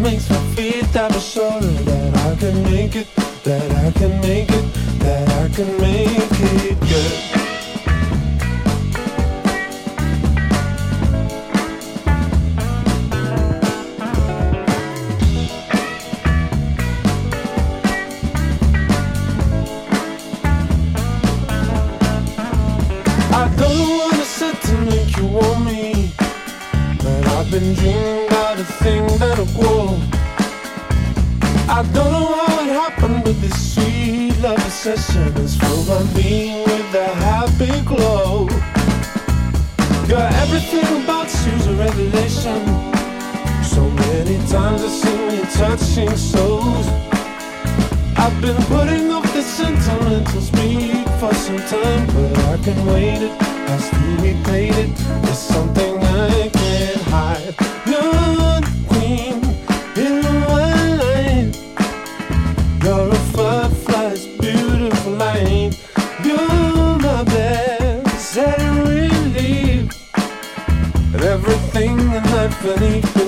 makes me feel that I'm sure that I can make it, that I can make it, that I can make it good. I don't wanna sit to make you want me, but I've been dreaming about a thing that'll grow. I don't know how it happened, but this sweet love obsession is full of being with a happy glow. Girl, everything about you's a revelation. So many times I've seen you touching souls. I've been putting up this sentimental speed for some time, but I can wait it, I still replay it. There's something I can't hide. You're the queen in my life. You're a firefly's beautiful light. You're my best at relief, and everything in life beneath me.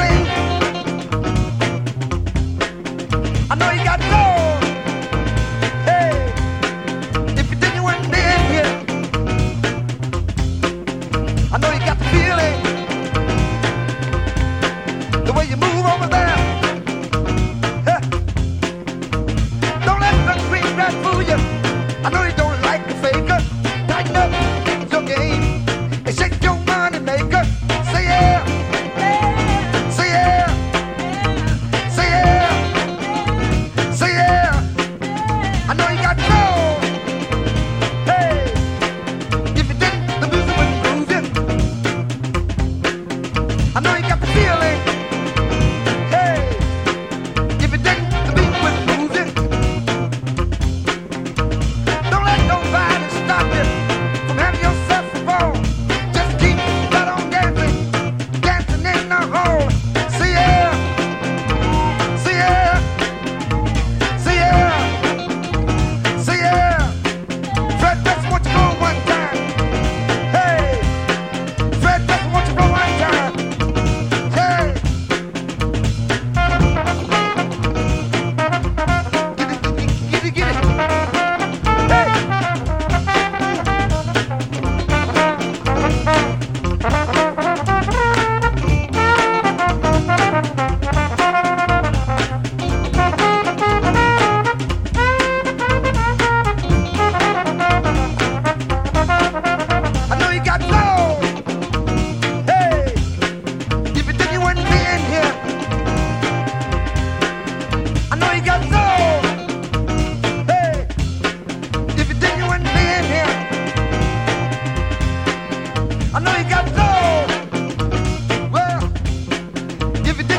I know you got gold. Well, if you did,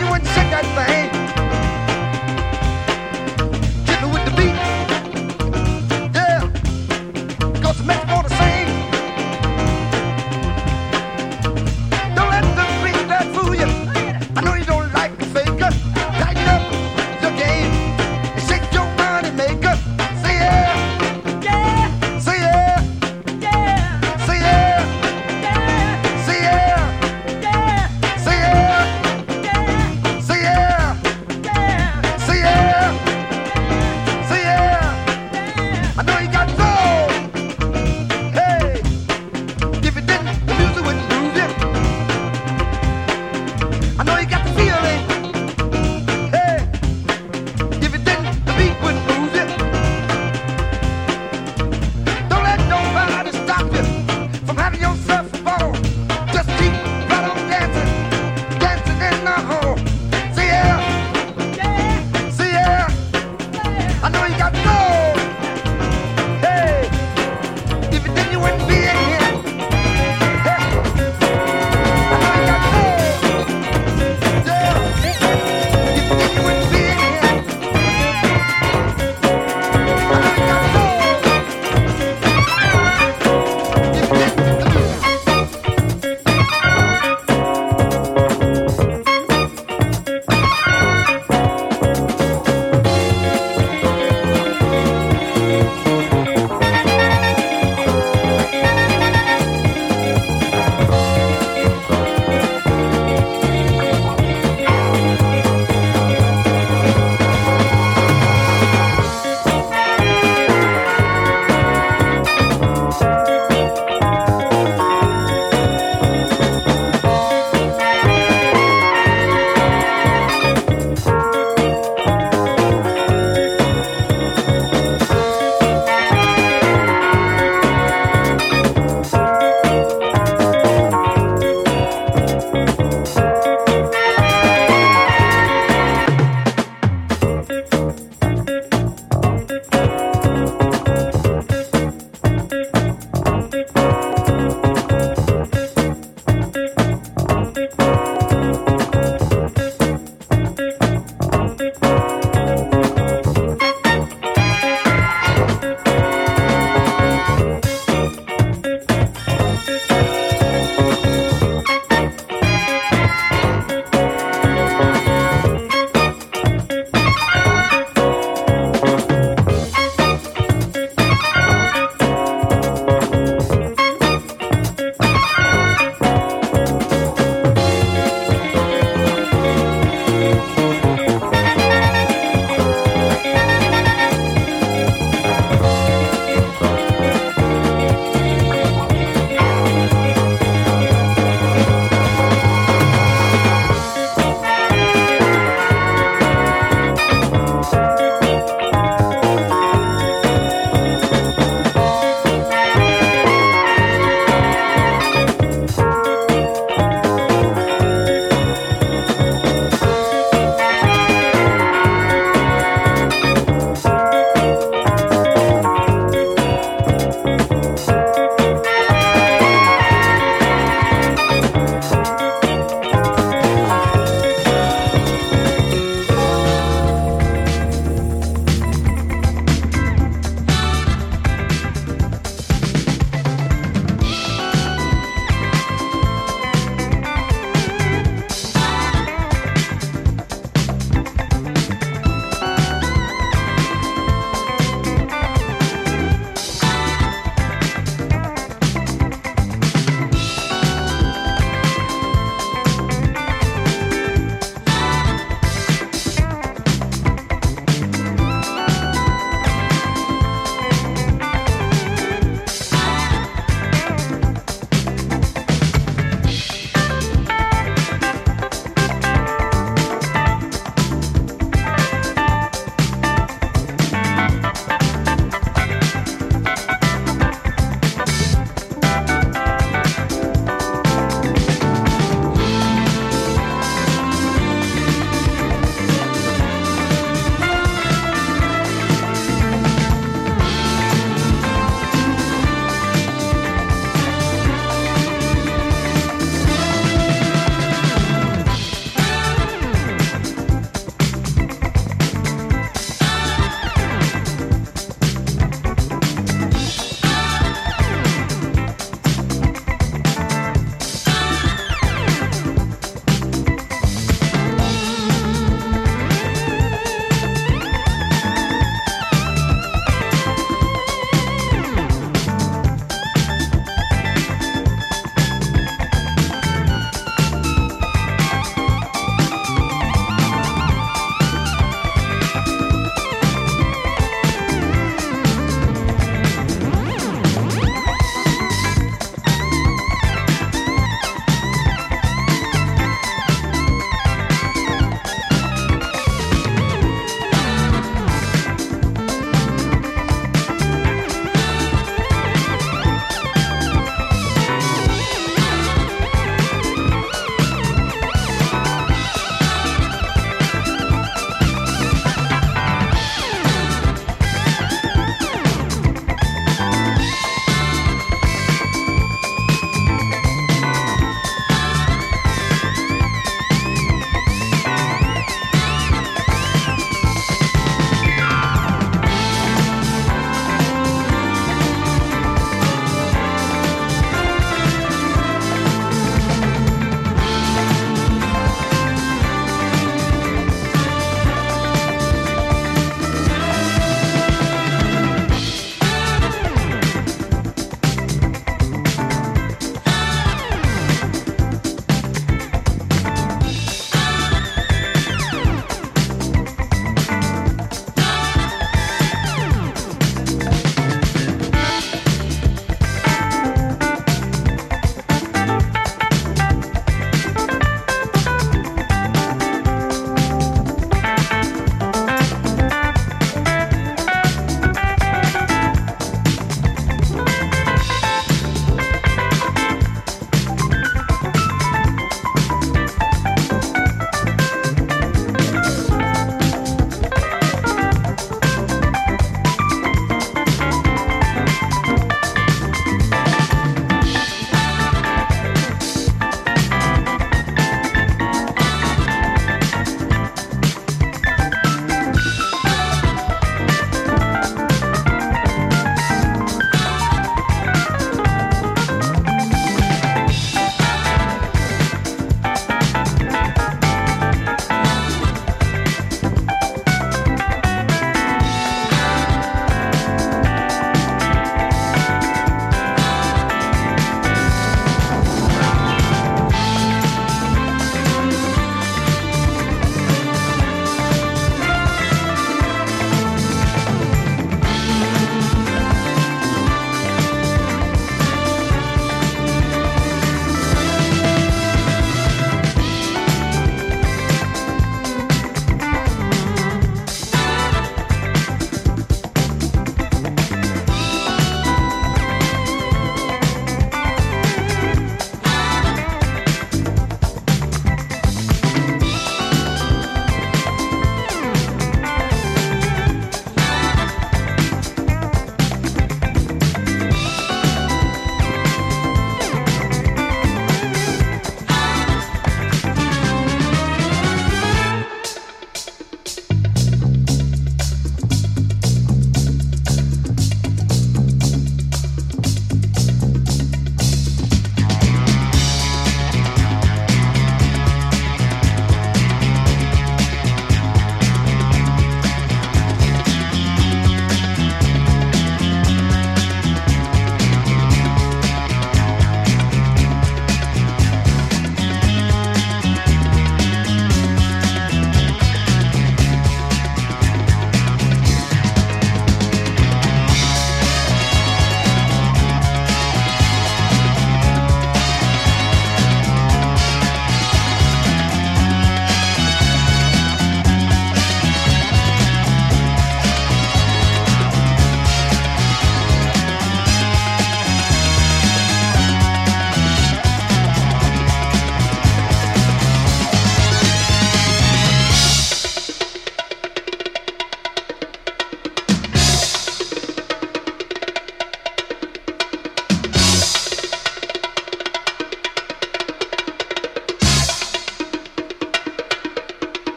you wouldn't shake that thing.